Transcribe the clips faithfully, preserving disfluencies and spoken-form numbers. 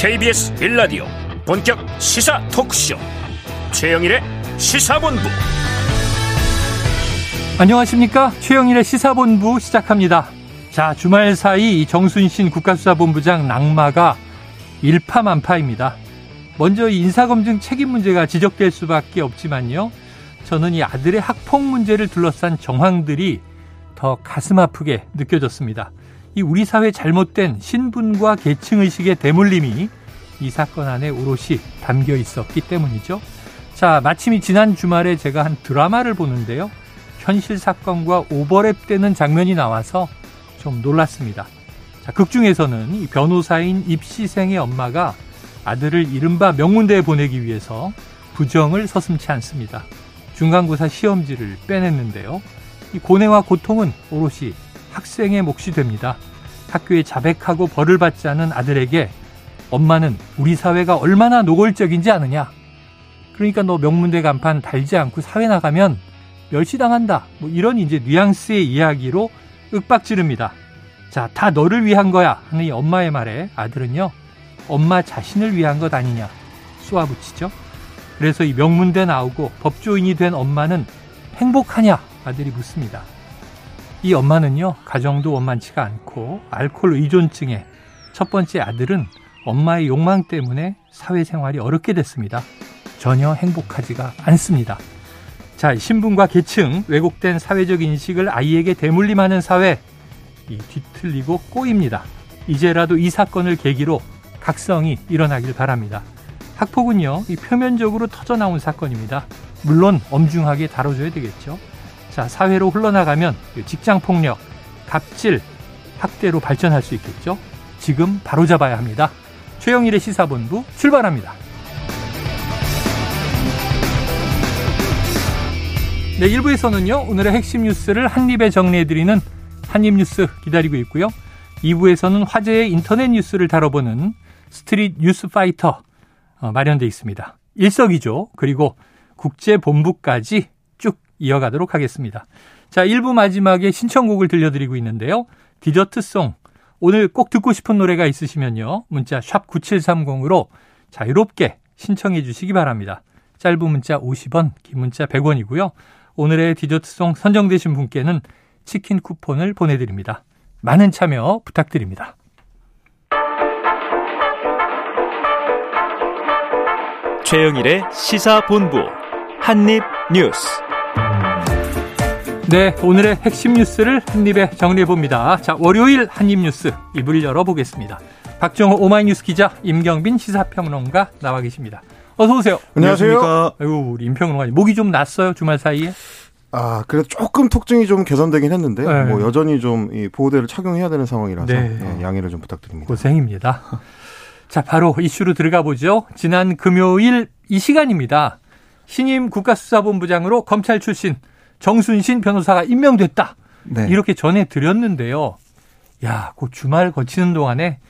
케이비에스 일 라디오 본격 시사 토크쇼 최영일의 시사본부. 안녕하십니까, 최영일의 시사본부 시작합니다. 자, 주말 사이 정순신 국가수사본부장 낙마가 일파만파입니다. 먼저 인사검증 책임 문제가 지적될 수밖에 없지만요, 저는 이 아들의 학폭 문제를 둘러싼 정황들이 더 가슴 아프게 느껴졌습니다. 이 우리 사회 잘못된 신분과 계층의식의 대물림이 이 사건 안에 오롯이 담겨 있었기 때문이죠. 자, 마침 지난 주말에 제가 한 드라마를 보는데요, 현실 사건과 오버랩되는 장면이 나와서 좀 놀랐습니다. 자, 극 중에서는 이 변호사인 입시생의 엄마가 아들을 이른바 명문대에 보내기 위해서 부정을 서슴지 않습니다. 중간고사 시험지를 빼냈는데요, 이 고뇌와 고통은 오롯이 학생의 몫이 됩니다. 학교에 자백하고 벌을 받지 않은 아들에게 엄마는 우리 사회가 얼마나 노골적인지 아느냐, 그러니까 너 명문대 간판 달지 않고 사회 나가면 멸시당한다, 뭐 이런 이제 뉘앙스의 이야기로 윽박지릅니다. 자, 다 너를 위한 거야 하는 이 엄마의 말에 아들은요, 엄마 자신을 위한 것 아니냐 쏘아붙이죠. 그래서 이 명문대 나오고 법조인이 된 엄마는 행복하냐 아들이 묻습니다. 이 엄마는요, 가정도 원만치가 않고 알코올 의존증에, 첫 번째 아들은 엄마의 욕망 때문에 사회생활이 어렵게 됐습니다. 전혀 행복하지가 않습니다. 자, 신분과 계층, 왜곡된 사회적 인식을 아이에게 대물림하는 사회, 이 뒤틀리고 꼬입니다. 이제라도 이 사건을 계기로 각성이 일어나길 바랍니다. 학폭은요, 이 표면적으로 터져나온 사건입니다. 물론 엄중하게 다뤄줘야 되겠죠. 자, 사회로 흘러나가면 직장폭력, 갑질, 학대로 발전할 수 있겠죠. 지금 바로잡아야 합니다. 최영일의 시사본부 출발합니다. 네, 일 부에서는요, 오늘의 핵심 뉴스를 한입에 정리해드리는 한입뉴스 기다리고 있고요. 이 부에서는 화제의 인터넷 뉴스를 다뤄보는 스트릿 뉴스 파이터 마련되어 있습니다. 일석이조, 그리고 국제본부까지 쭉 이어가도록 하겠습니다. 자, 일 부 마지막에 신청곡을 들려드리고 있는데요, 디저트송, 오늘 꼭 듣고 싶은 노래가 있으시면요, 문자 샵 구칠삼공으로 자유롭게 신청해 주시기 바랍니다. 짧은 문자 오십 원, 긴 문자 백 원이고요. 오늘의 디저트송 선정되신 분께는 치킨 쿠폰을 보내드립니다. 많은 참여 부탁드립니다. 최영일의 시사본부 한입뉴스. 네, 오늘의 핵심 뉴스를 한입에 정리해봅니다. 자, 월요일 한입뉴스 입을 열어보겠습니다. 박정호 오마이뉴스 기자, 임경빈 시사평론가 나와 계십니다. 어서 오세요. 안녕하세요. 아이고, 우리 임평론가님, 목이 좀 났어요, 주말 사이에? 아, 그래도 조금 통증이 좀 개선되긴 했는데, 네, 뭐 여전히 좀 이 보호대를 착용해야 되는 상황이라서, 네, 네, 양해를 좀 부탁드립니다. 고생입니다. 자, 바로 이슈로 들어가 보죠. 지난 금요일 이 시간입니다. 신임 국가수사본부장으로 검찰 출신 정순신 변호사가 임명됐다, 네, 이렇게 전해드렸는데요. 야, 그 주말 거치는 동안에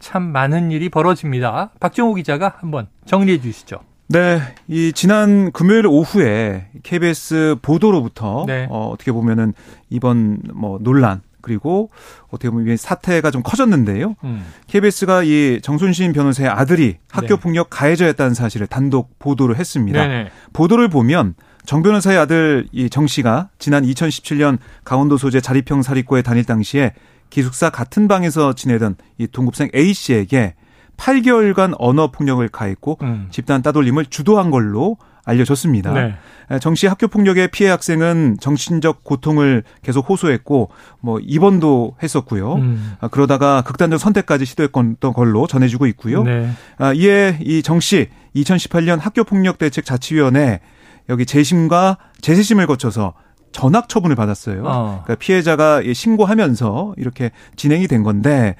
참 많은 일이 벌어집니다. 박정호 기자가 한번 정리해 주시죠. 네, 이 지난 금요일 오후에 케이비에스 보도로부터, 네, 어, 어떻게 보면은 이번 뭐 논란, 그리고 어떻게 보면 사태가 좀 커졌는데요. 음. 케이비에스가 이 정순신 변호사의 아들이 학교폭력, 네, 가해자였다는 사실을 단독 보도를 했습니다. 네네. 보도를 보면 정 변호사의 아들 이 정 씨가 지난 이천십칠 년 강원도 소재 자립형 사립고에 다닐 당시에 기숙사 같은 방에서 지내던 이 동급생 A 씨에게 팔 개월간 언어폭력을 가했고, 음, 집단 따돌림을 주도한 걸로 알려졌습니다. 네. 정 씨 학교폭력의 피해 학생은 정신적 고통을 계속 호소했고, 뭐 입원도 했었고요. 음. 아, 그러다가 극단적 선택까지 시도했던 걸로 전해지고 있고요. 네. 아, 이에 이 정 씨 이천십팔 년 학교폭력대책자치위원회 여기 재심과 재세심을 거쳐서 전학 처분을 받았어요. 어. 그러니까 피해자가 신고하면서 이렇게 진행이 된 건데,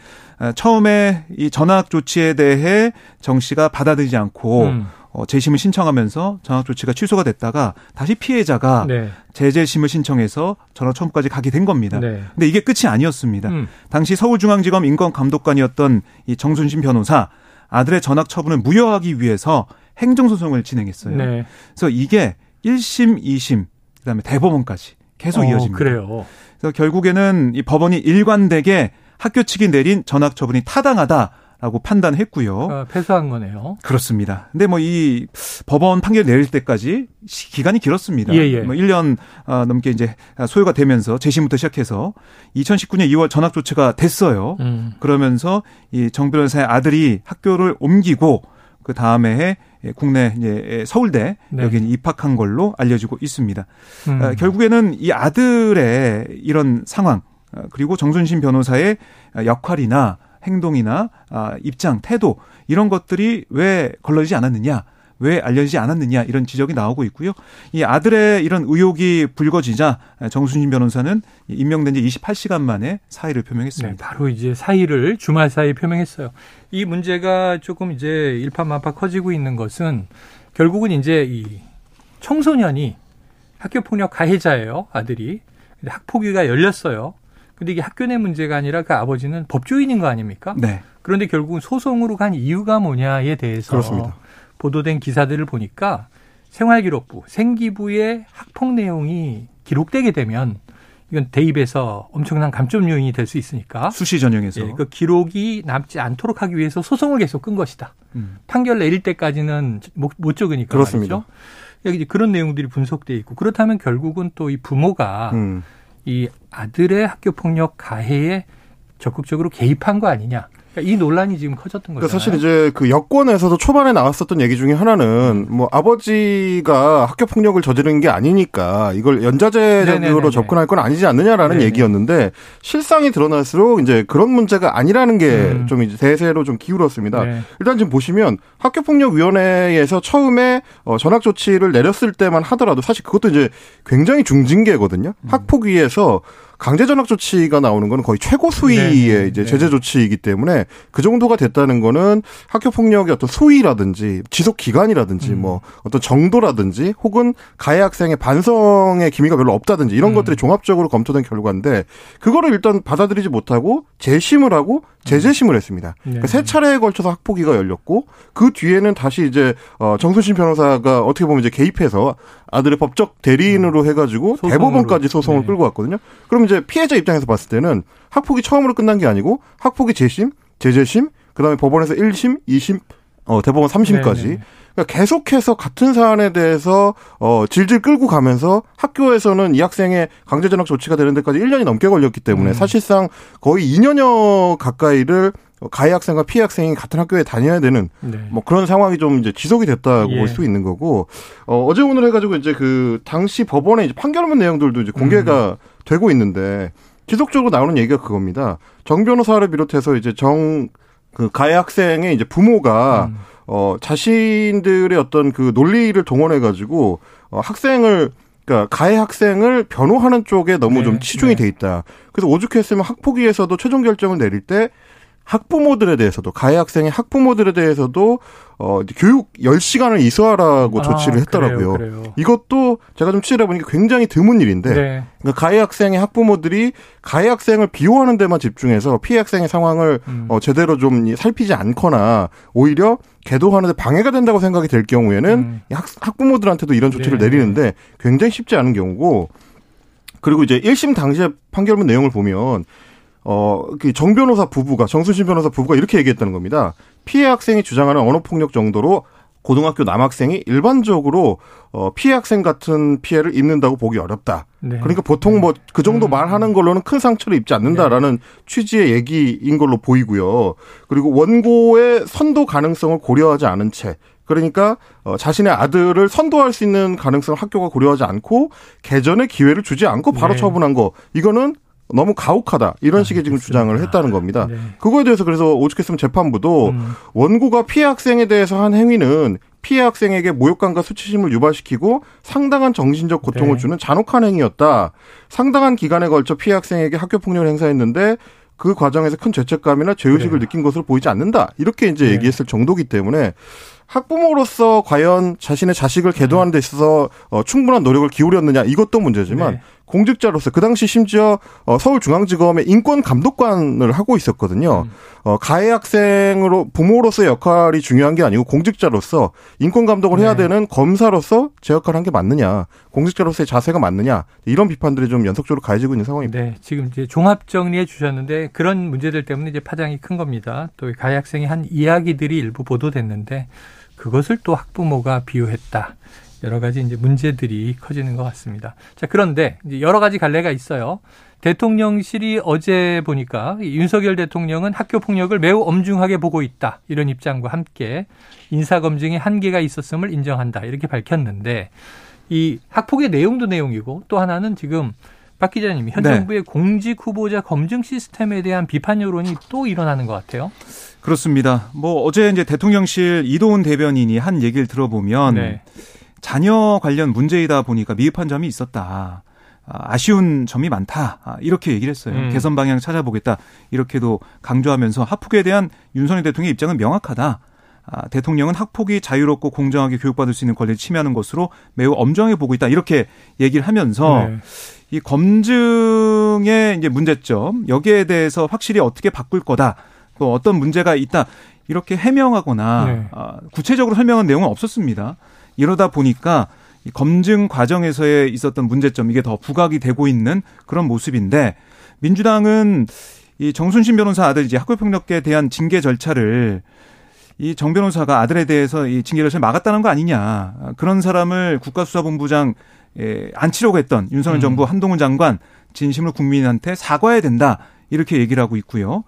처음에 이 전학 조치에 대해 정 씨가 받아들이지 않고, 음, 어, 재심을 신청하면서 전학 조치가 취소가 됐다가 다시 피해자가, 네, 재재심을 신청해서 전학 처분까지 가게 된 겁니다. 네. 근데 이게 끝이 아니었습니다. 음. 당시 서울중앙지검 인권감독관이었던 이 정순신 변호사, 아들의 전학 처분을 무효하기 위해서 행정소송을 진행했어요. 네. 그래서 이게 일 심, 이 심, 그다음에 대법원까지 계속 어, 이어집니다. 그래요. 그래서 결국에는 이 법원이 일관되게 학교 측이 내린 전학 처분이 타당하다, 라고 판단했고요. 아, 패소한 거네요. 그렇습니다. 근데 뭐 이 법원 판결 내릴 때까지 기간이 길었습니다. 예, 예. 뭐 일 년 넘게 이제 소요가 되면서 재심부터 시작해서 이천십구 년 이월 전학 조치가 됐어요. 음. 그러면서 이 정 변호사의 아들이 학교를 옮기고 그 다음에 해 국내 이제 서울대 네. 여기 입학한 걸로 알려지고 있습니다. 음. 아, 결국에는 이 아들의 이런 상황 그리고 정순신 변호사의 역할이나 행동이나 입장, 태도 이런 것들이 왜 걸러지지 않았느냐, 왜 알려지지 않았느냐 이런 지적이 나오고 있고요. 이 아들의 이런 의혹이 불거지자 정순신 변호사는 임명된 지 이십팔 시간 만에 사의를 표명했습니다. 네, 바로 이제 사의를 주말 사이 표명했어요. 이 문제가 조금 이제 일파만파 커지고 있는 것은 결국은 이제 이 청소년이 학교폭력 가해자예요, 아들이. 근데 학폭위가 열렸어요. 근데 이게 학교 내 문제가 아니라 그 아버지는 법조인인 거 아닙니까? 네. 그런데 결국은 소송으로 간 이유가 뭐냐에 대해서 그렇습니다. 보도된 기사들을 보니까 생활기록부, 생기부의 학폭 내용이 기록되게 되면 이건 대입에서 엄청난 감점 요인이 될 수 있으니까. 수시 전형에서. 예, 그 기록이 남지 않도록 하기 위해서 소송을 계속 끈 것이다. 음. 판결 내릴 때까지는 못, 못 적으니까 그렇습니다. 말이죠. 그런 내용들이 분석되어 있고 그렇다면 결국은 또 이 부모가 음. 이 아들의 학교폭력 가해에 적극적으로 개입한 거 아니냐. 그러니까 이 논란이 지금 커졌던 거잖아요. 그러니까 사실 이제 그 여권에서도 초반에 나왔었던 얘기 중에 하나는 뭐 아버지가 학교폭력을 저지른 게 아니니까 이걸 연자제적으로 네네네네. 접근할 건 아니지 않느냐라는 네네. 얘기였는데 실상이 드러날수록 이제 그런 문제가 아니라는 게 좀 음. 대세로 좀 기울었습니다. 네. 일단 지금 보시면 학교폭력위원회에서 처음에 어 전학조치를 내렸을 때만 하더라도 사실 그것도 이제 굉장히 중징계거든요. 음. 학폭위에서 강제 전학 조치가 나오는 건 거의 최고 수위의 네, 이제 네. 제재 조치이기 때문에 그 정도가 됐다는 거는 학교 폭력의 어떤 수위라든지 지속 기간이라든지 음. 뭐 어떤 정도라든지 혹은 가해 학생의 반성의 기미가 별로 없다든지 이런 음. 것들이 종합적으로 검토된 결과인데 그거를 일단 받아들이지 못하고 재심을 하고 재재심을 했습니다. 네. 그러니까 세 차례에 걸쳐서 학폭위가 열렸고 그 뒤에는 다시 이제 정순신 변호사가 어떻게 보면 이제 개입해서 아들의 법적 대리인으로 해가지고 소송으로. 대법원까지 소송을 네. 끌고 왔거든요. 그럼 이제 피해자 입장에서 봤을 때는 학폭이 처음으로 끝난 게 아니고 학폭이 재심, 재재심, 그다음에 법원에서 일 심, 이 심, 어, 대법원 삼 심까지 네네. 그러니까 계속해서 같은 사안에 대해서 어, 질질 끌고 가면서 학교에서는 이 학생의 강제전학 조치가 되는 데까지 일 년이 넘게 걸렸기 때문에 음. 사실상 거의 이 년여 가까이를 가해 학생과 피해 학생이 같은 학교에 다녀야 되는 네. 뭐 그런 상황이 좀 이제 지속이 됐다고 예. 볼 수 있는 거고 어, 어제 오늘 해가지고 이제 그 당시 법원의 이제 판결문 내용들도 이제 공개가 음. 되고 있는데 지속적으로 나오는 얘기가 그겁니다. 정 변호사를 비롯해서 이제 정 그 가해 학생의 이제 부모가 음. 어 자신들의 어떤 그 논리를 동원해 가지고 어 학생을 그러니까 가해 학생을 변호하는 쪽에 너무 네. 좀 치중이 네. 돼 있다. 그래서 오죽했으면 학폭위에서도 최종 결정을 내릴 때 학부모들에 대해서도 가해 학생의 학부모들에 대해서도 어 교육 열 시간을 이수하라고 아, 조치를 했더라고요. 그래요, 그래요. 이것도 제가 좀 취재해 보니까 굉장히 드문 일인데 네. 그러니까 가해 학생의 학부모들이 가해 학생을 비호하는 데만 집중해서 피해 학생의 상황을 음. 어, 제대로 좀 살피지 않거나 오히려 계도하는데 방해가 된다고 생각이 될 경우에는 음. 학, 학부모들한테도 이런 조치를 네. 내리는데 굉장히 쉽지 않은 경우고 그리고 이제 일 심 당시의 판결문 내용을 보면 어, 그 정 변호사 부부가, 정순신 변호사 부부가 이렇게 얘기했다는 겁니다. 피해 학생이 주장하는 언어폭력 정도로 고등학교 남학생이 일반적으로 어, 피해 학생 같은 피해를 입는다고 보기 어렵다. 네. 그러니까 보통 뭐 그 정도 말하는 걸로는 큰 상처를 입지 않는다라는 네. 취지의 얘기인 걸로 보이고요. 그리고 원고의 선도 가능성을 고려하지 않은 채. 그러니까 어, 자신의 아들을 선도할 수 있는 가능성을 학교가 고려하지 않고 개전의 기회를 주지 않고 바로 네. 처분한 거. 이거는 너무 가혹하다. 이런 식의 지금 그렇습니다. 주장을 했다는 겁니다. 네. 그거에 대해서 그래서 오죽했으면 재판부도 음. 원고가 피해 학생에 대해서 한 행위는 피해 학생에게 모욕감과 수치심을 유발시키고 상당한 정신적 고통을 네. 주는 잔혹한 행위였다. 상당한 기간에 걸쳐 피해 학생에게 학교폭력을 행사했는데 그 과정에서 큰 죄책감이나 죄의식을 그래요. 느낀 것으로 보이지 않는다. 이렇게 이제 네. 얘기했을 정도이기 때문에 학부모로서 과연 자신의 자식을 계도하는 데 있어서 어, 충분한 노력을 기울였느냐 이것도 문제지만 네. 공직자로서 그 당시 심지어 서울중앙지검의 인권감독관을 하고 있었거든요. 음. 어, 가해 학생으로 부모로서의 역할이 중요한 게 아니고 공직자로서 인권감독을 네. 해야 되는 검사로서 제 역할을 한 게 맞느냐. 공직자로서의 자세가 맞느냐. 이런 비판들이 좀 연속적으로 가해지고 있는 상황입니다. 네, 지금 이제 종합정리해 주셨는데 그런 문제들 때문에 이제 파장이 큰 겁니다. 또 가해 학생이 한 이야기들이 일부 보도됐는데 그것을 또 학부모가 비유했다. 여러 가지 이제 문제들이 커지는 것 같습니다. 자, 그런데 이제 여러 가지 갈래가 있어요. 대통령실이 어제 보니까 윤석열 대통령은 학교 폭력을 매우 엄중하게 보고 있다. 이런 입장과 함께 인사검증에 한계가 있었음을 인정한다. 이렇게 밝혔는데 이 학폭의 내용도 내용이고 또 하나는 지금 박 기자님, 현 네. 정부의 공직 후보자 검증 시스템에 대한 비판 여론이 또 일어나는 것 같아요. 그렇습니다. 뭐 어제 이제 대통령실 이도훈 대변인이 한 얘기를 들어보면 네. 자녀 관련 문제이다 보니까 미흡한 점이 있었다. 아쉬운 점이 많다. 이렇게 얘기를 했어요. 음. 개선 방향 찾아보겠다. 이렇게도 강조하면서 학폭에 대한 윤석열 대통령의 입장은 명확하다. 아, 대통령은 학폭이 자유롭고 공정하게 교육받을 수 있는 권리를 침해하는 것으로 매우 엄정하게 보고 있다. 이렇게 얘기를 하면서 네. 이 검증의 이제 문제점, 여기에 대해서 확실히 어떻게 바꿀 거다. 또 어떤 문제가 있다. 이렇게 해명하거나 네. 아, 구체적으로 설명한 내용은 없었습니다. 이러다 보니까 이 검증 과정에서의 있었던 문제점, 이게 더 부각이 되고 있는 그런 모습인데 민주당은 이 정순신 변호사 아들 이제 학교폭력에 대한 징계 절차를 이 정 변호사가 아들에 대해서 이 징계 절차를 막았다는 거 아니냐. 그런 사람을 국가수사본부장 앉히려고 했던 윤석열 음. 정부 한동훈 장관 진심으로 국민한테 사과해야 된다. 이렇게 얘기를 하고 있고요.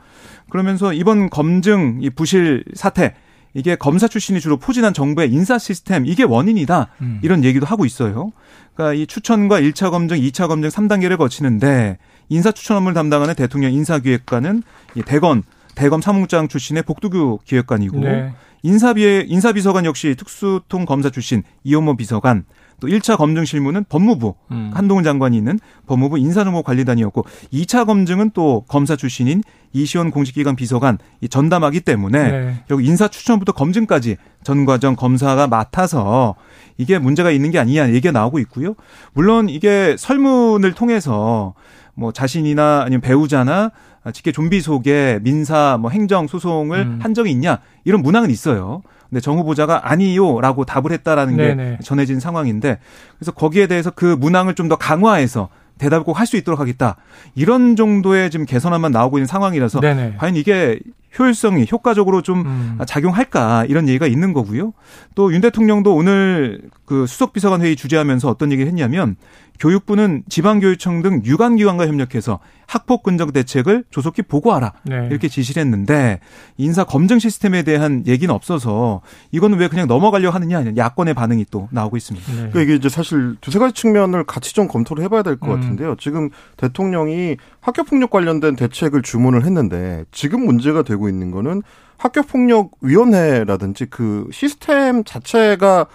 그러면서 이번 검증 이 부실 사태. 이게 검사 출신이 주로 포진한 정부의 인사 시스템 이게 원인이다 음. 이런 얘기도 하고 있어요. 그러니까 이 추천과 일 차 검증, 이 차 검증 삼 단계를 거치는데 인사 추천 업무를 담당하는 대통령 인사기획관은 이 대검, 대검 사무국장 출신의 복두규 기획관이고 네. 인사비 인사비서관 역시 특수통 검사 출신 이호모 비서관. 또 일 차 검증 실무는 법무부 음. 한동훈 장관이 있는 법무부 인사정보관리단이었고 이 차 검증은 또 검사 출신인 이시원 공직기관 비서관 전담하기 때문에 네. 여기 인사 추천부터 검증까지 전 과정 검사가 맡아서 이게 문제가 있는 게 아니냐 얘기가 나오고 있고요. 물론 이게 설문을 통해서 뭐 자신이나 아니면 배우자나 직계 좀비 속에 민사 뭐 행정 소송을 음. 한 적이 있냐 이런 문항은 있어요. 근데 정 후보자가 아니요라고 답을 했다라는 네네. 게 전해진 상황인데 그래서 거기에 대해서 그 문항을 좀 더 강화해서 대답을 꼭 할 수 있도록 하겠다. 이런 정도의 지금 개선안만 나오고 있는 상황이라서 네네. 과연 이게 효율성이 효과적으로 좀 음. 작용할까 이런 얘기가 있는 거고요. 또 윤 대통령도 오늘 그 수석비서관 회의 주재하면서 어떤 얘기를 했냐면 교육부는 지방교육청 등 유관기관과 협력해서 학폭근정 대책을 조속히 보고하라 네. 이렇게 지시를 했는데 인사 검증 시스템에 대한 얘기는 없어서 이건 왜 그냥 넘어가려고 하느냐 야권의 반응이 또 나오고 있습니다. 네. 그러니까 이게 이제 사실 두세 가지 측면을 같이 좀 검토를 해봐야 될 것 음. 같은데요. 지금 대통령이 학교폭력 관련된 대책을 주문을 했는데 지금 문제가 되고 있는 거는 학교폭력위원회라든지 그 시스템 자체가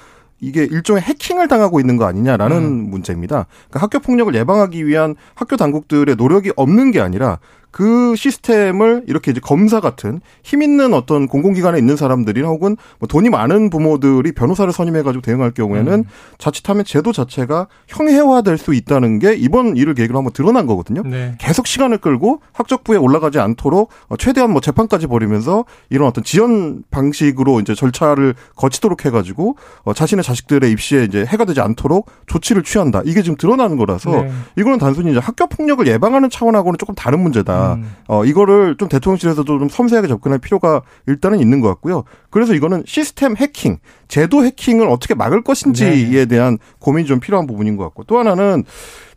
이게 일종의 해킹을 당하고 있는 거 아니냐라는 음. 문제입니다. 그러니까 학교폭력을 예방하기 위한 학교 당국들의 노력이 없는 게 아니라 그 시스템을 이렇게 이제 검사 같은 힘 있는 어떤 공공기관에 있는 사람들이나 혹은 뭐 돈이 많은 부모들이 변호사를 선임해가지고 대응할 경우에는 음. 자칫하면 제도 자체가 형해화될 수 있다는 게 이번 일을 계기로 한번 드러난 거거든요. 네. 계속 시간을 끌고 학적부에 올라가지 않도록 최대한 뭐 재판까지 벌이면서 이런 어떤 지연 방식으로 이제 절차를 거치도록 해가지고 자신의 자식들의 입시에 이제 해가 되지 않도록 조치를 취한다. 이게 지금 드러나는 거라서 네. 이거는 단순히 이제 학교 폭력을 예방하는 차원하고는 조금 다른 문제다. 음. 어, 이거를 좀 대통령실에서도 좀 섬세하게 접근할 필요가 일단은 있는 것 같고요. 그래서 이거는 시스템 해킹, 제도 해킹을 어떻게 막을 것인지에 네. 대한 고민이 좀 필요한 부분인 것 같고 또 하나는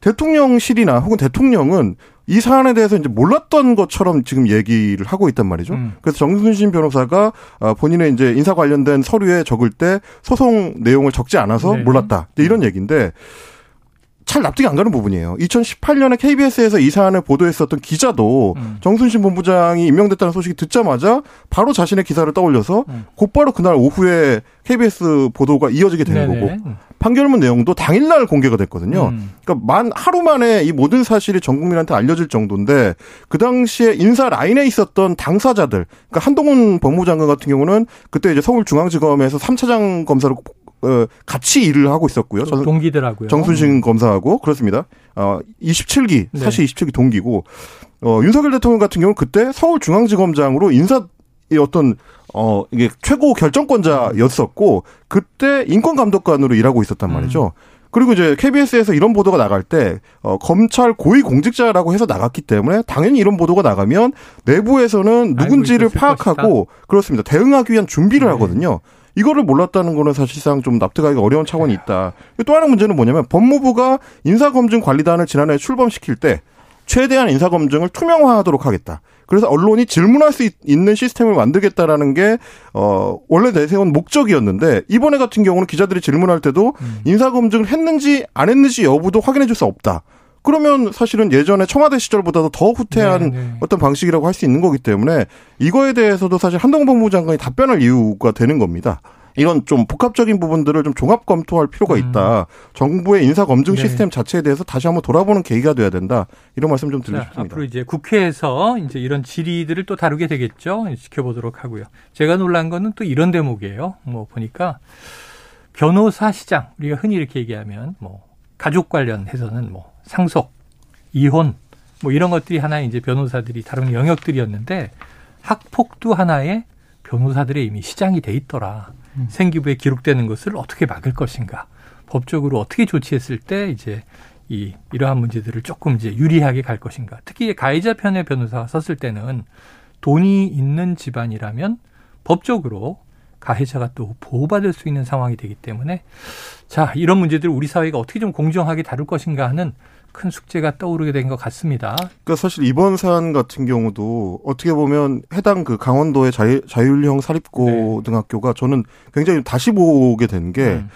대통령실이나 혹은 대통령은 이 사안에 대해서 이제 몰랐던 것처럼 지금 얘기를 하고 있단 말이죠. 음. 그래서 정순신 변호사가 본인의 이제 인사 관련된 서류에 적을 때 소송 내용을 적지 않아서 네. 몰랐다. 이런 얘기인데 잘 납득이 안 가는 부분이에요. 이천십팔 년에 케이비에스에서 이 사안을 보도했었던 기자도 음. 정순신 본부장이 임명됐다는 소식이 듣자마자 바로 자신의 기사를 떠올려서 음. 곧바로 그날 오후에 케이비에스 보도가 이어지게 되는 네네. 거고 판결문 내용도 당일날 공개가 됐거든요. 음. 그러니까 만 하루 만에 이 모든 사실이 전 국민한테 알려질 정도인데 그 당시에 인사 라인에 있었던 당사자들 그러니까 한동훈 법무부 장관 같은 경우는 그때 이제 서울중앙지검에서 삼 차장 검사로 어, 같이 일을 하고 있었고요. 동기들하고요. 정순신 검사하고 그렇습니다. 어, 이십칠 기 네. 사실 이십칠 기 동기고 어, 윤석열 대통령 같은 경우는 그때 서울중앙지검장으로 인사 어떤 어, 이게 최고 결정권자였었고 그때 인권감독관으로 일하고 있었단 말이죠. 음. 그리고 이제 케이비에스에서 이런 보도가 나갈 때 어, 검찰 고위공직자라고 해서 나갔기 때문에 당연히 이런 보도가 나가면 내부에서는 누군지를 파악하고 것이다. 그렇습니다. 대응하기 위한 준비를 네. 하거든요. 이거를 몰랐다는 거는 사실상 좀 납득하기가 어려운 차원이 있다. 또 하나 문제는 뭐냐면 법무부가 인사검증관리단을 지난해 출범시킬 때 최대한 인사검증을 투명화하도록 하겠다. 그래서 언론이 질문할 수 있는 시스템을 만들겠다라는 게 어, 원래 내세운 목적이었는데 이번에 같은 경우는 기자들이 질문할 때도 음. 인사검증을 했는지 안 했는지 여부도 확인해 줄 수 없다. 그러면 사실은 예전에 청와대 시절보다도 더 후퇴한 네네. 어떤 방식이라고 할 수 있는 거기 때문에 이거에 대해서도 사실 한동훈 법무부 장관이 답변할 이유가 되는 겁니다. 이런 좀 복합적인 부분들을 좀 종합 검토할 필요가 있다. 음. 정부의 인사 검증 네. 시스템 자체에 대해서 다시 한번 돌아보는 계기가 돼야 된다. 이런 말씀 좀 드리고 싶습니다. 앞으로 이제 국회에서 이제 이런 질의들을 또 다루게 되겠죠. 지켜보도록 하고요. 제가 놀란 거는 또 이런 대목이에요. 뭐 보니까 변호사 시장 우리가 흔히 이렇게 얘기하면 뭐 가족 관련해서는 뭐 상속, 이혼 뭐 이런 것들이 하나의 이제 변호사들이 다루는 영역들이었는데 학폭도 하나의 변호사들의 이미 시장이 돼 있더라. 생기부에 기록되는 것을 어떻게 막을 것인가, 법적으로 어떻게 조치했을 때 이제 이 이러한 문제들을 조금 이제 유리하게 갈 것인가. 특히 가해자 편의 변호사가 섰을 때는 돈이 있는 집안이라면 법적으로 가해자가 또 보호받을 수 있는 상황이 되기 때문에 자 이런 문제들을 우리 사회가 어떻게 좀 공정하게 다룰 것인가 하는 큰 숙제가 떠오르게 된 것 같습니다. 그러니까 사실 이번 사안 같은 경우도 어떻게 보면 해당 그 강원도의 자유, 자율형 사립고등학교가 네. 저는 굉장히 다시 보게 된 게 음.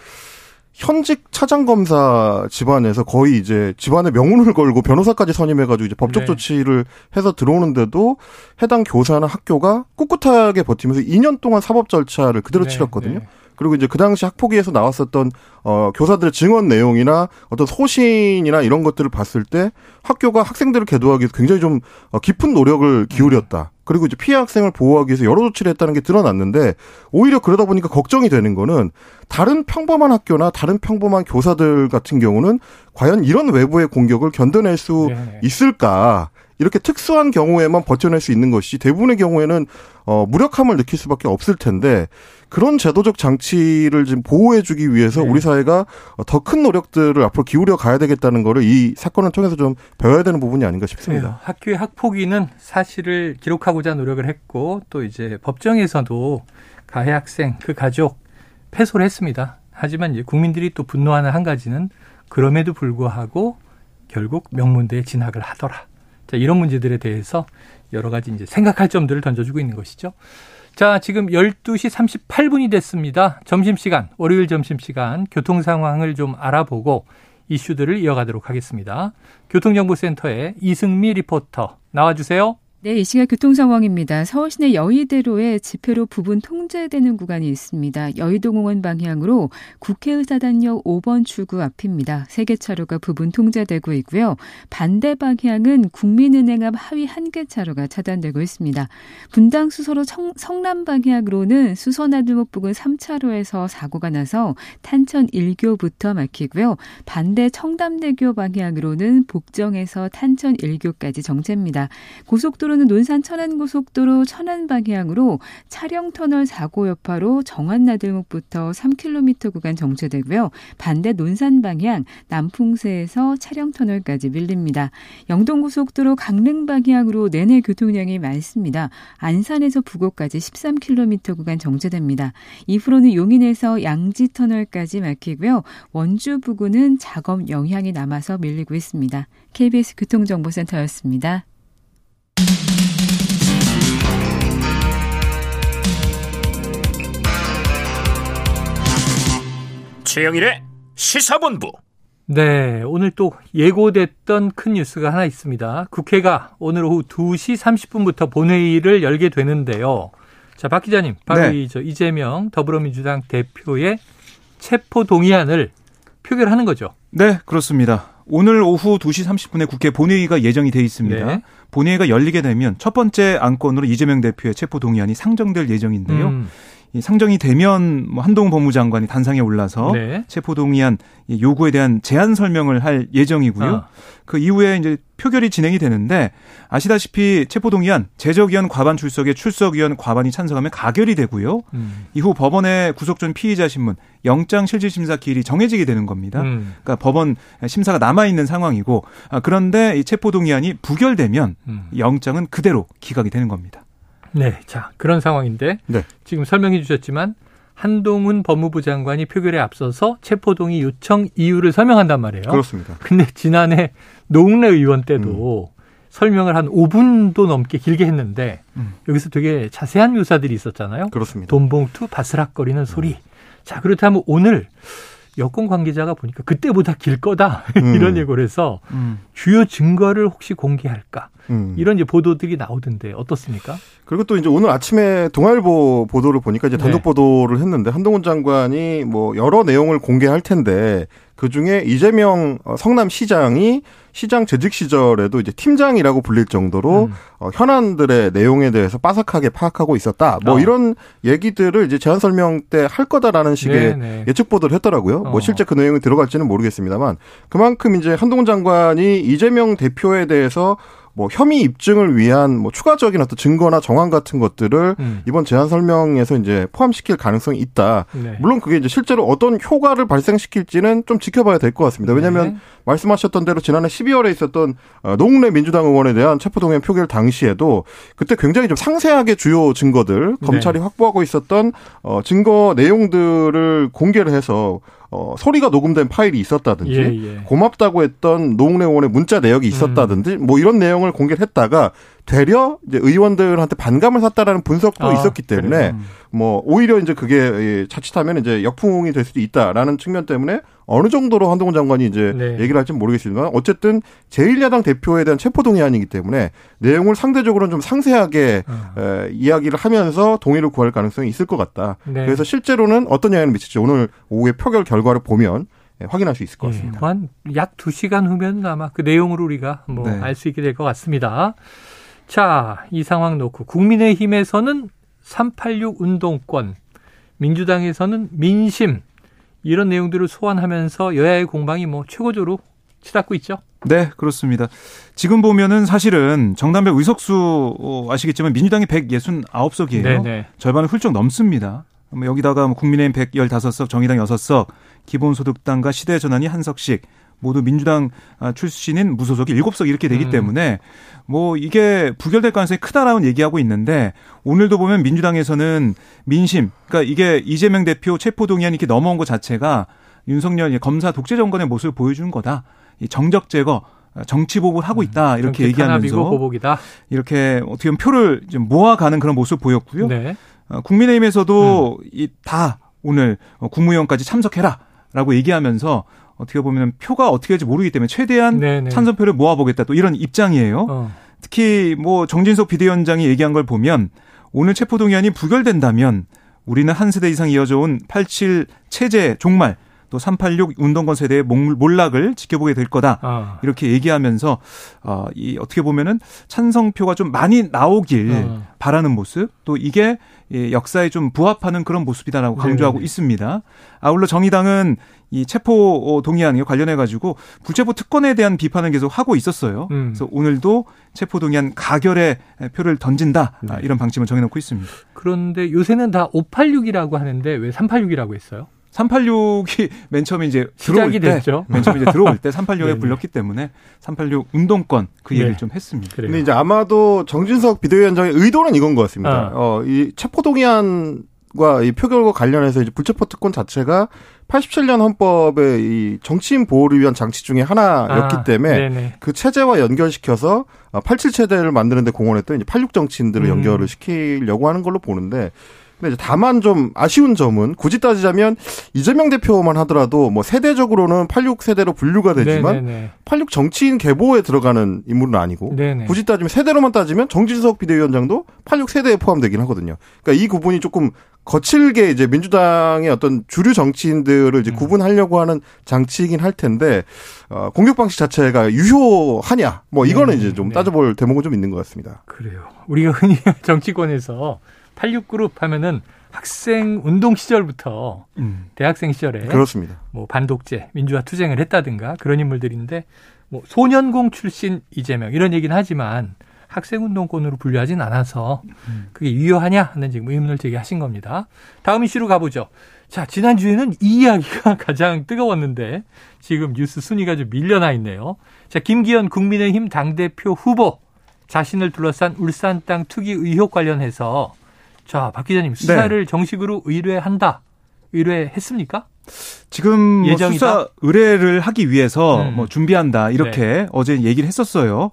현직 차장검사 집안에서 거의 이제 집안의 명운을 걸고 변호사까지 선임해가지고 이제 법적 네. 조치를 해서 들어오는데도 해당 교사나 학교가 꿋꿋하게 버티면서 이 년 동안 사법 절차를 그대로 네. 치렀거든요. 네. 그리고 이제 그 당시 학폭위에서 나왔었던 어 교사들의 증언 내용이나 어떤 소신이나 이런 것들을 봤을 때 학교가 학생들을 계도하기 위해서 굉장히 좀 깊은 노력을 기울였다. 그리고 이제 피해 학생을 보호하기 위해서 여러 조치를 했다는 게 드러났는데 오히려 그러다 보니까 걱정이 되는 거는 다른 평범한 학교나 다른 평범한 교사들 같은 경우는 과연 이런 외부의 공격을 견뎌낼 수 네. 있을까? 이렇게 특수한 경우에만 버텨낼 수 있는 것이 대부분의 경우에는 어, 무력함을 느낄 수밖에 없을 텐데 그런 제도적 장치를 지금 보호해주기 위해서 네. 우리 사회가 더 큰 노력들을 앞으로 기울여 가야 되겠다는 거를 이 사건을 통해서 좀 배워야 되는 부분이 아닌가 싶습니다. 네. 학교의 학폭위는 사실을 기록하고자 노력을 했고 또 이제 법정에서도 가해 학생 그 가족 패소를 했습니다. 하지만 이제 국민들이 또 분노하는 한 가지는 그럼에도 불구하고 결국 명문대에 진학을 하더라. 자, 이런 문제들에 대해서 여러 가지 이제 생각할 점들을 던져주고 있는 것이죠. 자, 지금 열두 시 삼십팔 분이 됐습니다. 점심시간, 월요일 점심시간, 교통 상황을 좀 알아보고 이슈들을 이어가도록 하겠습니다. 교통정보센터의 이승미 리포터 나와주세요. 네, 이 시각 교통 상황입니다. 서울시내 여의대로에 집회로 부분 통제되는 구간이 있습니다. 여의도공원 방향으로 국회의사당역 오 번 출구 앞입니다. 세 개 차로가 부분 통제되고 있고요. 반대 방향은 국민은행 앞 하위 한 개 차로가 차단되고 있습니다. 분당 수서로 성, 성남 방향으로는 수서나들목 부근 삼 차로에서 사고가 나서 탄천 일 교부터 막히고요. 반대 청담대교 방향으로는 복정에서 탄천 일 교까지 정체입니다. 고속도로 논산 천안고속도로 천안 방향으로 차량터널 사고 여파로 정안나들목부터 삼 킬로미터 구간 정체되고요. 반대 논산 방향 남풍세에서 차량터널까지 밀립니다. 영동고속도로 강릉 방향으로 내내 교통량이 많습니다. 안산에서 부곡까지 십삼 킬로미터 구간 정체됩니다. 이후로는 용인에서 양지터널까지 막히고요. 원주 부근은 작업 영향이 남아서 밀리고 있습니다. 케이비에스 교통정보센터였습니다. 최영일의 시사본부. 네, 오늘 또 예고됐던 큰 뉴스가 하나 있습니다. 국회가 오늘 오후 두 시 삼십 분부터 본회의를 열게 되는데요. 자, 박 기자님, 바로 네. 이 저 이재명 더불어민주당 대표의 체포동의안을 표결하는 거죠. 네, 그렇습니다. 오늘 오후 두 시 삼십 분에 국회 본회의가 예정이 돼 있습니다. 네. 본회의가 열리게 되면 첫 번째 안건으로 이재명 대표의 체포동의안이 상정될 예정인데요. 음. 상정이 되면 한동훈 법무장관이 단상에 올라서 네. 체포동의안 요구에 대한 제안 설명을 할 예정이고요. 아. 그 이후에 이제 표결이 진행이 되는데 아시다시피 체포동의안 제적위원 과반 출석에 출석위원 과반이 찬성하면 가결이 되고요. 음. 이후 법원의 구속 전 피의자 신문 영장실질심사 기일이 정해지게 되는 겁니다. 음. 그러니까 법원 심사가 남아있는 상황이고 그런데 이 체포동의안이 부결되면 음. 영장은 그대로 기각이 되는 겁니다. 네, 자 그런 상황인데 네. 지금 설명해 주셨지만 한동훈 법무부 장관이 표결에 앞서서 체포동의 요청 이유를 설명한단 말이에요. 그렇습니다. 근데 지난해 노웅래 의원 때도 음. 설명을 한 오 분도 넘게 길게 했는데 음. 여기서 되게 자세한 묘사들이 있었잖아요. 그렇습니다. 돈봉투 바스락거리는 소리. 음. 자 그렇다면 오늘 여권 관계자가 보니까 그때보다 길 거다 음. 이런 예고를 해서 음. 주요 증거를 혹시 공개할까. 음. 이런 이제 보도들이 나오던데 어떻습니까? 그리고 또 이제 오늘 아침에 동아일보 보도를 보니까 이제 단독 네. 보도를 했는데 한동훈 장관이 뭐 여러 내용을 공개할 텐데 그 중에 이재명 성남시장이 시장 재직 시절에도 이제 팀장이라고 불릴 정도로 음. 어, 현안들의 내용에 대해서 빠삭하게 파악하고 있었다. 뭐 어. 이런 얘기들을 이제 제안 설명 때 할 거다라는 식의 네네. 예측 보도를 했더라고요. 어. 뭐 실제 그 내용이 들어갈지는 모르겠습니다만 그만큼 이제 한동훈 장관이 이재명 대표에 대해서 뭐 혐의 입증을 위한 뭐 추가적인 어떤 증거나 정황 같은 것들을 음. 이번 제안 설명에서 이제 포함시킬 가능성이 있다. 네. 물론 그게 이제 실제로 어떤 효과를 발생시킬지는 좀 지켜봐야 될 것 같습니다. 왜냐하면 네. 말씀하셨던 대로 지난해 십이월에 있었던 노웅래 민주당 의원에 대한 체포동의안 표결 당시에도 그때 굉장히 좀 상세하게 주요 증거들 검찰이 네. 확보하고 있었던 어, 증거 내용들을 공개를 해서. 어, 소리가 녹음된 파일이 있었다든지 예, 예. 고맙다고 했던 노웅래 의원의 문자 내역이 있었다든지 음. 뭐 이런 내용을 공개를 했다가 되려 이제 의원들한테 반감을 샀다라는 분석도 아, 있었기 때문에 그래요. 뭐 오히려 이제 그게 자칫하면 이제 역풍이 될 수도 있다라는 측면 때문에 어느 정도로 한동훈 장관이 이제 네. 얘기를 할지는 모르겠습니다만 어쨌든 제일 야당 대표에 대한 체포동의안이기 때문에 내용을 상대적으로는 좀 상세하게 아. 에, 이야기를 하면서 동의를 구할 가능성이 있을 것 같다. 네. 그래서 실제로는 어떤 영향을 미칠지 오늘 오후에 표결 결과를 보면 예, 확인할 수 있을 것 같습니다. 예, 한 약 두 시간 후면 아마 그 내용을 우리가 뭐 알 수 네. 있게 될 것 같습니다. 자, 이 상황 놓고 국민의힘에서는 삼팔육 운동권, 민주당에서는 민심 이런 내용들을 소환하면서 여야의 공방이 뭐 최고조로 치닫고 있죠. 네, 그렇습니다. 지금 보면은 사실은 정당별 의석수 어, 아시겠지만 민주당이 백육십구 석이에요. 네네. 절반을 훌쩍 넘습니다. 여기다가 국민의힘 백십오 석, 정의당 육 석, 기본소득당과 시대전환이 한 석씩. 모두 민주당 출신인 무소속이 일곱 석 이렇게 되기 음. 때문에 뭐 이게 부결될 가능성이 크다라는 얘기하고 있는데 오늘도 보면 민주당에서는 민심 그러니까 이게 이재명 대표 체포동의안 이렇게 넘어온 것 자체가 윤석열 검사 독재 정권의 모습을 보여준 거다. 이 정적 제거. 정치 보복을 하고 있다 이렇게 얘기하면서 보복이다. 이렇게 어떻게 보면 표를 좀 모아가는 그런 모습 보였고요. 네. 국민의힘에서도 음. 이 다 오늘 국무위원까지 참석해라라고 얘기하면서 어떻게 보면 표가 어떻게 될지 모르기 때문에 최대한 네네. 찬성표를 모아보겠다 또 이런 입장이에요. 어. 특히 뭐 정진석 비대위원장이 얘기한 걸 보면 오늘 체포동의안이 부결된다면 우리는 한 세대 이상 이어져온 팔십칠 체제 종말 또 삼팔육 운동권 세대의 몰락을 지켜보게 될 거다. 어. 이렇게 얘기하면서 어, 이 어떻게 보면은 찬성표가 좀 많이 나오길 어. 바라는 모습 또 이게 역사에 좀 부합하는 그런 모습이다라고 강조하고 네네. 있습니다. 아울러 정의당은 이 체포 동의안 관련해가지고 불체포 특권에 대한 비판을 계속 하고 있었어요. 음. 그래서 오늘도 체포 동의안 가결에 표를 던진다. 네. 이런 방침을 정해놓고 있습니다. 그런데 요새는 다 오팔육이라고 하는데 왜 삼팔육이라고 했어요? 삼팔육이 맨 처음에 이제 들어올 시작이 때, 됐죠. 맨 처음에 이제 들어올 때 삼팔육에 불렸기 때문에 삼팔육 운동권 그 얘기를 네. 좀 했습니다. 그래요. 근데 이제 아마도 정진석 비대위원장의 의도는 이건 것 같습니다. 아. 어, 이 체포동의안과 이 표결과 관련해서 이제 불체포특권 자체가 팔십칠 년 헌법의 이 정치인 보호를 위한 장치 중에 하나였기 아, 때문에 네네. 그 체제와 연결시켜서 팔십칠 체제를 만드는데 공헌했던 이제 팔십육 정치인들을 음. 연결을 시키려고 하는 걸로 보는데. 근데 이제 다만 좀 아쉬운 점은 굳이 따지자면 이재명 대표만 하더라도 뭐 세대적으로는 팔십육 세대로 분류가 되지만 네네네. 팔십육 정치인 계보에 들어가는 인물은 아니고 네네. 굳이 따지면 세대로만 따지면 정진석 비대위원장도 팔십육 세대에 포함되긴 하거든요. 그러니까 이 구분이 조금 거칠게 이제 민주당의 어떤 주류 정치인들을 이제 음. 구분하려고 하는 장치이긴 할 텐데 어, 공격 방식 자체가 유효하냐 뭐 이거는 음, 이제 좀 네. 따져볼 대목은 좀 있는 것 같습니다. 그래요. 우리가 흔히 정치권에서 팔십육 그룹 하면은 학생 운동 시절부터 음. 대학생 시절에 그렇습니다. 뭐 반독재, 민주화 투쟁을 했다든가 그런 인물들인데 뭐 소년공 출신 이재명 이런 얘기는 하지만 학생 운동권으로 분류하진 않아서 그게 유효하냐 하는 지금 의문을 제기하신 겁니다. 다음 이슈로 가보죠. 자, 지난주에는 이 이야기가 가장 뜨거웠는데 지금 뉴스 순위가 좀 밀려나 있네요. 자, 김기현 국민의힘 당대표 후보 자신을 둘러싼 울산 땅 투기 의혹 관련해서 자, 박 기자님 수사를 네. 정식으로 의뢰한다. 의뢰했습니까? 지금 뭐 수사 의뢰를 하기 위해서 음. 뭐 준비한다 이렇게 네. 어제 얘기를 했었어요.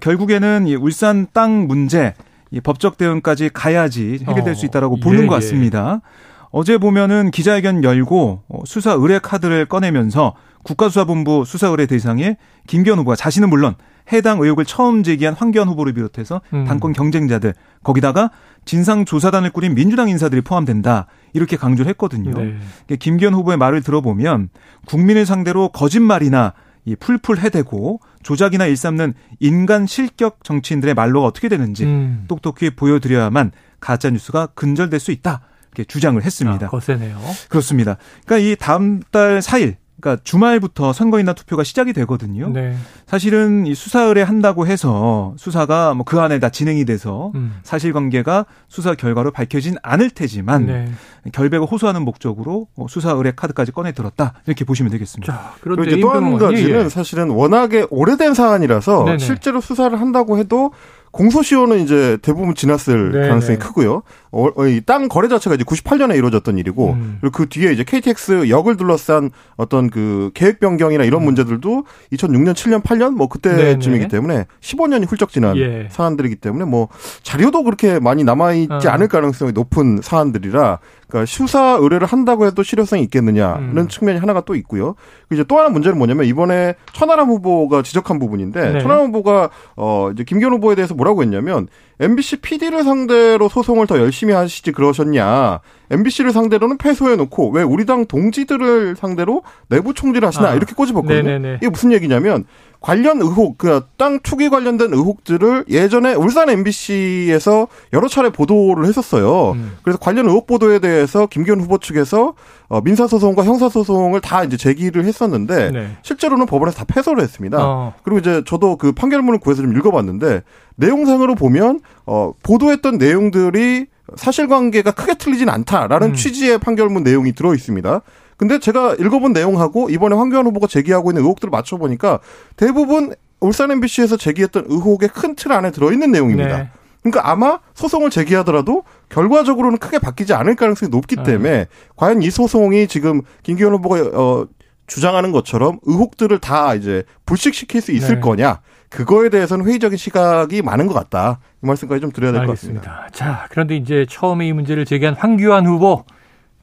결국에는 이 울산 땅 문제 이 법적 대응까지 가야지 해결될 어. 수 있다라고 보는 예, 것 같습니다. 예. 어제 보면은 기자회견 열고 수사 의뢰 카드를 꺼내면서 국가수사본부 수사 의뢰 대상에 김기현 후보가 자신은 물론 해당 의혹을 처음 제기한 황교안 후보를 비롯해서 음. 당권 경쟁자들 거기다가 진상조사단을 꾸린 민주당 인사들이 포함된다 이렇게 강조를 했거든요. 네. 김기현 후보의 말을 들어보면 국민을 상대로 거짓말이나 이 풀풀 해대고 조작이나 일삼는 인간 실격 정치인들의 말로가 어떻게 되는지 음. 똑똑히 보여드려야만 가짜뉴스가 근절될 수 있다 이렇게 주장을 했습니다. 아, 거세네요. 그렇습니다. 그러니까 이 다음 달 사 일 그러니까 주말부터 선거인단 투표가 시작이 되거든요. 네. 사실은 이 수사 의뢰한다고 해서 수사가 뭐 그 안에 다 진행이 돼서 음. 사실관계가 수사 결과로 밝혀진 않을 테지만 네. 결백을 호소하는 목적으로 수사 의뢰 카드까지 꺼내 들었다 이렇게 보시면 되겠습니다. 자, 그리고 이제 또 한 가지는 예. 사실은 워낙에 오래된 사안이라서 네네. 실제로 수사를 한다고 해도 공소시효는 이제 대부분 지났을 네네. 가능성이 크고요. 어, 이 땅 거래 자체가 이제 구십팔 년에 이루어졌던 일이고, 음. 그리고 그 뒤에 이제 케이티엑스 역을 둘러싼 어떤 그 계획 변경이나 이런 음. 문제들도 이천육 년, 칠 년, 팔 년 뭐 그때쯤이기 네네. 때문에 십오 년이 훌쩍 지난 예. 사안들이기 때문에 뭐 자료도 그렇게 많이 남아있지 아. 않을 가능성이 높은 사안들이라, 그러니까 수사 의뢰를 한다고 해도 실효성이 있겠느냐는 음. 측면이 하나가 또 있고요. 그리고 이제 또 하나 문제는 뭐냐면 이번에 천하람 후보가 지적한 부분인데, 네. 천하람 후보가 어 이제 김기현 후보에 대해서 뭐라고 했냐면 엠비씨 피디를 상대로 소송을 더 열심히 하시지 그러셨냐. 엠비씨를 상대로는 패소해놓고 왜 우리 당 동지들을 상대로 내부 총질하시나 아, 이렇게 꼬집었거든요. 네네네. 이게 무슨 얘기냐면 관련 의혹, 그 땅 투기 관련된 의혹들을 예전에 울산 엠비씨에서 여러 차례 보도를 했었어요. 음. 그래서 관련 의혹 보도에 대해서 김기현 후보 측에서 어, 민사소송과 형사소송을 다 이제 제기를 했었는데 네. 실제로는 법원에서 다 패소를 했습니다. 어. 그리고 이제 저도 그 판결문을 구해서 좀 읽어봤는데 내용상으로 보면 어, 보도했던 내용들이 사실관계가 크게 틀리진 않다라는 음. 취지의 판결문 내용이 들어있습니다. 근데 제가 읽어본 내용하고 이번에 황교안 후보가 제기하고 있는 의혹들을 맞춰보니까 대부분 울산 엠비씨에서 제기했던 의혹의 큰 틀 안에 들어있는 내용입니다. 네. 그러니까 아마 소송을 제기하더라도 결과적으로는 크게 바뀌지 않을 가능성이 높기 때문에 네. 과연 이 소송이 지금 김기현 후보가 어, 주장하는 것처럼 의혹들을 다 이제 불식시킬 수 있을 네. 거냐. 그거에 대해서는 회의적인 시각이 많은 것 같다. 이 말씀까지 좀 드려야 될 것 같습니다. 자, 그런데 이제 처음에 이 문제를 제기한 황교안 후보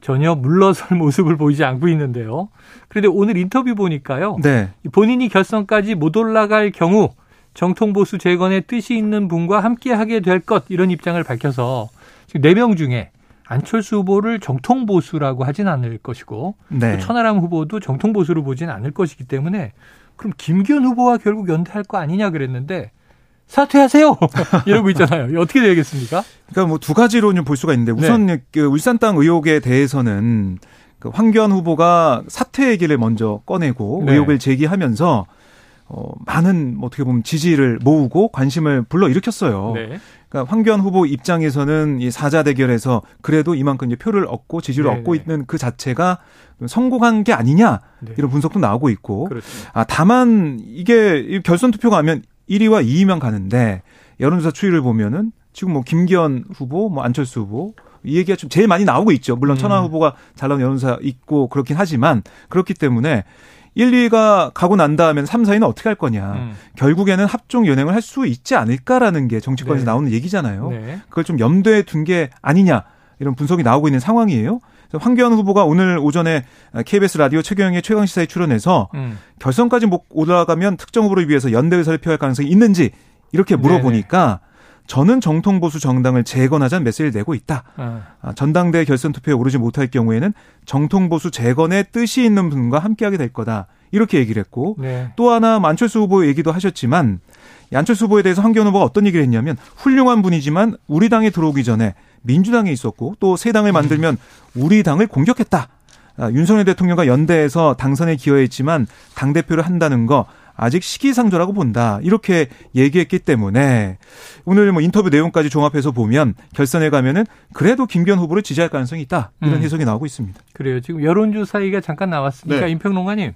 전혀 물러설 모습을 보이지 않고 있는데요. 그런데 오늘 인터뷰 보니까요. 네. 본인이 결선까지 못 올라갈 경우 정통보수 재건에 뜻이 있는 분과 함께하게 될 것 이런 입장을 밝혀서 지금 네 명 중에 안철수 후보를 정통보수라고 하진 않을 것이고 네. 또 천하람 후보도 정통보수로 보진 않을 것이기 때문에 그럼 김기현 후보와 결국 연대할 거 아니냐 그랬는데 사퇴하세요. 이러고 있잖아요. 어떻게 되겠습니까? 그러니까 뭐 두 가지로 좀 볼 수가 있는데 우선 네. 그 울산 땅 의혹에 대해서는 그 황교안 후보가 사퇴 얘기를 먼저 꺼내고 네. 의혹을 제기하면서 어, 많은 어떻게 보면 지지를 모으고 관심을 불러일으켰어요. 네. 그러니까 황교안 후보 입장에서는 이 사자 대결에서 그래도 이만큼 이제 표를 얻고 지지를 네네. 얻고 있는 그 자체가 성공한 게 아니냐 네. 이런 분석도 나오고 있고 그렇습니다. 아, 다만 이게 결선 투표가 하면 일 위와 이 위만 가는데 여론조사 추이를 보면은 지금 뭐 김기현 후보, 뭐 안철수 후보 이 얘기가 좀 제일 많이 나오고 있죠. 물론 음. 천하 후보가 잘 나온 여론조사 있고 그렇긴 하지만 그렇기 때문에 일, 이 위가 가고 난 다음엔 삼, 사 위는 어떻게 할 거냐. 음. 결국에는 합종 연행을 할 수 있지 않을까라는 게 정치권에서 네. 나오는 얘기잖아요. 네. 그걸 좀 염두에 둔 게 아니냐 이런 분석이 나오고 있는 상황이에요. 황교안 후보가 오늘 오전에 케이비에스 라디오 최경영의 최강시사에 출연해서 음. 결선까지 못 올라가면 특정 후보를 위해서 연대 의사를 표할 가능성이 있는지 이렇게 물어보니까 네네. 저는 정통보수 정당을 재건하자는 메시지를 내고 있다. 아. 전당대 결선 투표에 오르지 못할 경우에는 정통보수 재건의 뜻이 있는 분과 함께하게 될 거다. 이렇게 얘기를 했고 네. 또 하나 안철수 후보 얘기도 하셨지만 안철수 후보에 대해서 황교안 후보가 어떤 얘기를 했냐면 훌륭한 분이지만 우리 당에 들어오기 전에 민주당에 있었고 또 새 당을 만들면 우리 당을 공격했다. 윤석열 대통령과 연대해서 당선에 기여했지만 당대표를 한다는 거 아직 시기상조라고 본다. 이렇게 얘기했기 때문에 오늘 뭐 인터뷰 내용까지 종합해서 보면 결선에 가면은 그래도 김기현 후보를 지지할 가능성이 있다. 이런 음. 해석이 나오고 있습니다. 그래요. 지금 여론조사 얘기가 잠깐 나왔으니까 네. 임평론가님.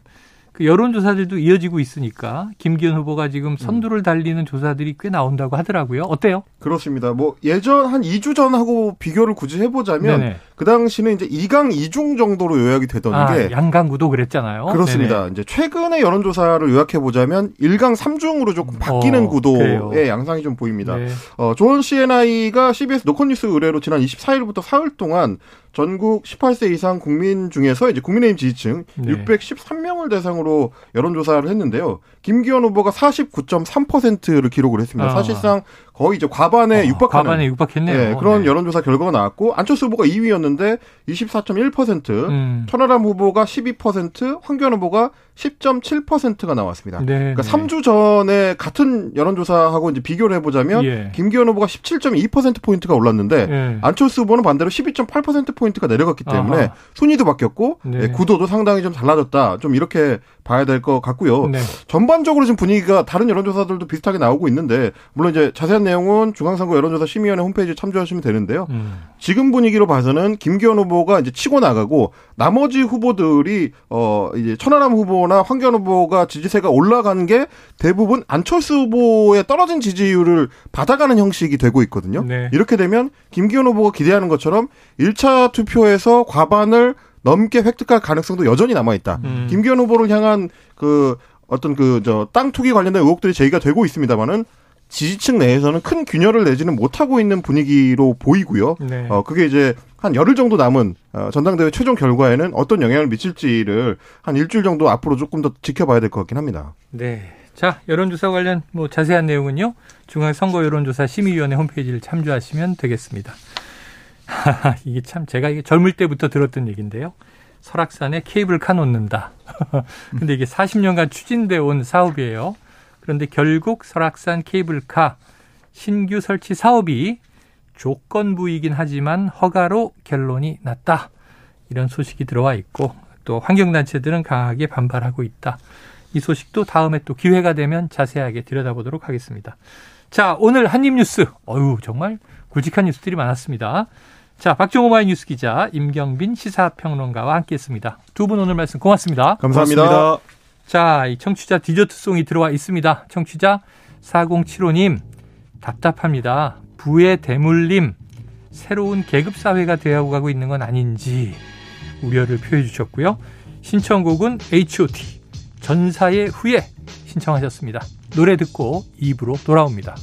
그 여론조사들도 이어지고 있으니까 김기현 후보가 지금 선두를 달리는 조사들이 꽤 나온다고 하더라고요. 어때요? 그렇습니다. 뭐 예전 한 이 주 전하고 비교를 굳이 해보자면 네네. 그 당시는 이제 이강 이중 정도로 요약이 되던 아, 게 양강구도 그랬잖아요. 그렇습니다. 네네. 이제 최근의 여론조사를 요약해보자면 일강 삼중으로 조금 바뀌는 어, 구도의 그래요. 양상이 좀 보입니다. 네. 어, 조원 씨엔아이가 씨비에스 노컷뉴스 의뢰로 지난 이십사일부터 사흘 동안 전국 십팔 세 이상 국민 중에서 이제 국민의힘 지지층 네. 육백십삼 명을 대상으로 여론조사를 했는데요. 김기현 후보가 사십구 점 삼 퍼센트를 기록을 했습니다. 아. 사실상 거의 이제 과반에 어, 육박하는 과반에 육박했네요. 네, 그런 네. 여론조사 결과가 나왔고 안철수 후보가 이 위였는데 이십사 점 일 퍼센트, 음. 천하람 후보가 십이 퍼센트, 황교안 후보가 십 점 칠 퍼센트가 나왔습니다. 네, 그러니까 네. 삼 주 전에 같은 여론조사하고 이제 비교를 해보자면 예. 김기현 후보가 십칠 점 이 퍼센트 포인트가 올랐는데 예. 안철수 후보는 반대로 십이 점 팔 퍼센트 포인트가 내려갔기 때문에 아하. 순위도 바뀌었고 네. 네, 구도도 상당히 좀 달라졌다. 좀 이렇게 봐야 될 것 같고요. 네. 전반적으로 지금 분위기가 다른 여론조사들도 비슷하게 나오고 있는데 물론 이제 자세한 내용은 중앙선거 여론조사 심의위원회 홈페이지에 참조하시면 되는데요. 음. 지금 분위기로 봐서는 김기현 후보가 이제 치고 나가고 나머지 후보들이 어 이제 천하람 후보 나 황교안 후보가 지지세가 올라간 게 대부분 안철수 후보의 떨어진 지지율을 받아가는 형식이 되고 있거든요. 네. 이렇게 되면 김기현 후보가 기대하는 것처럼 일 차 투표에서 과반을 넘게 획득할 가능성도 여전히 남아있다. 음. 김기현 후보를 향한 그 어떤 그 저 땅 투기 관련된 의혹들이 제기가 되고 있습니다만은 지지층 내에서는 큰 균열을 내지는 못하고 있는 분위기로 보이고요. 네. 어, 그게 이제 한 열흘 정도 남은 전당대회 최종 결과에는 어떤 영향을 미칠지를 한 일주일 정도 앞으로 조금 더 지켜봐야 될 것 같긴 합니다. 네. 자, 여론조사 관련 뭐 자세한 내용은요. 중앙선거여론조사심의위원회 홈페이지를 참조하시면 되겠습니다. 이게 참 제가 이게 젊을 때부터 들었던 얘기인데요. 설악산에 케이블 카 놓는다. 근데 이게 사십 년간 추진돼 온 사업이에요. 그런데 결국 설악산 케이블카 신규 설치 사업이 조건부이긴 하지만 허가로 결론이 났다. 이런 소식이 들어와 있고 또 환경단체들은 강하게 반발하고 있다. 이 소식도 다음에 또 기회가 되면 자세하게 들여다보도록 하겠습니다. 자, 오늘 한입뉴스. 어휴, 정말 굵직한 뉴스들이 많았습니다. 자, 박정호 마이뉴스 기자, 임경빈 시사평론가와 함께했습니다. 두 분 오늘 말씀 고맙습니다. 감사합니다. 고맙습니다. 자, 이 청취자 디저트송이 들어와 있습니다. 청취자 사공칠오 님, 답답합니다. 부의 대물림, 새로운 계급사회가 되어가고 있는 건 아닌지 우려를 표해 주셨고요. 신청곡은 에이치 오 티, 전사의 후예 신청하셨습니다. 노래 듣고 이 부로 돌아옵니다.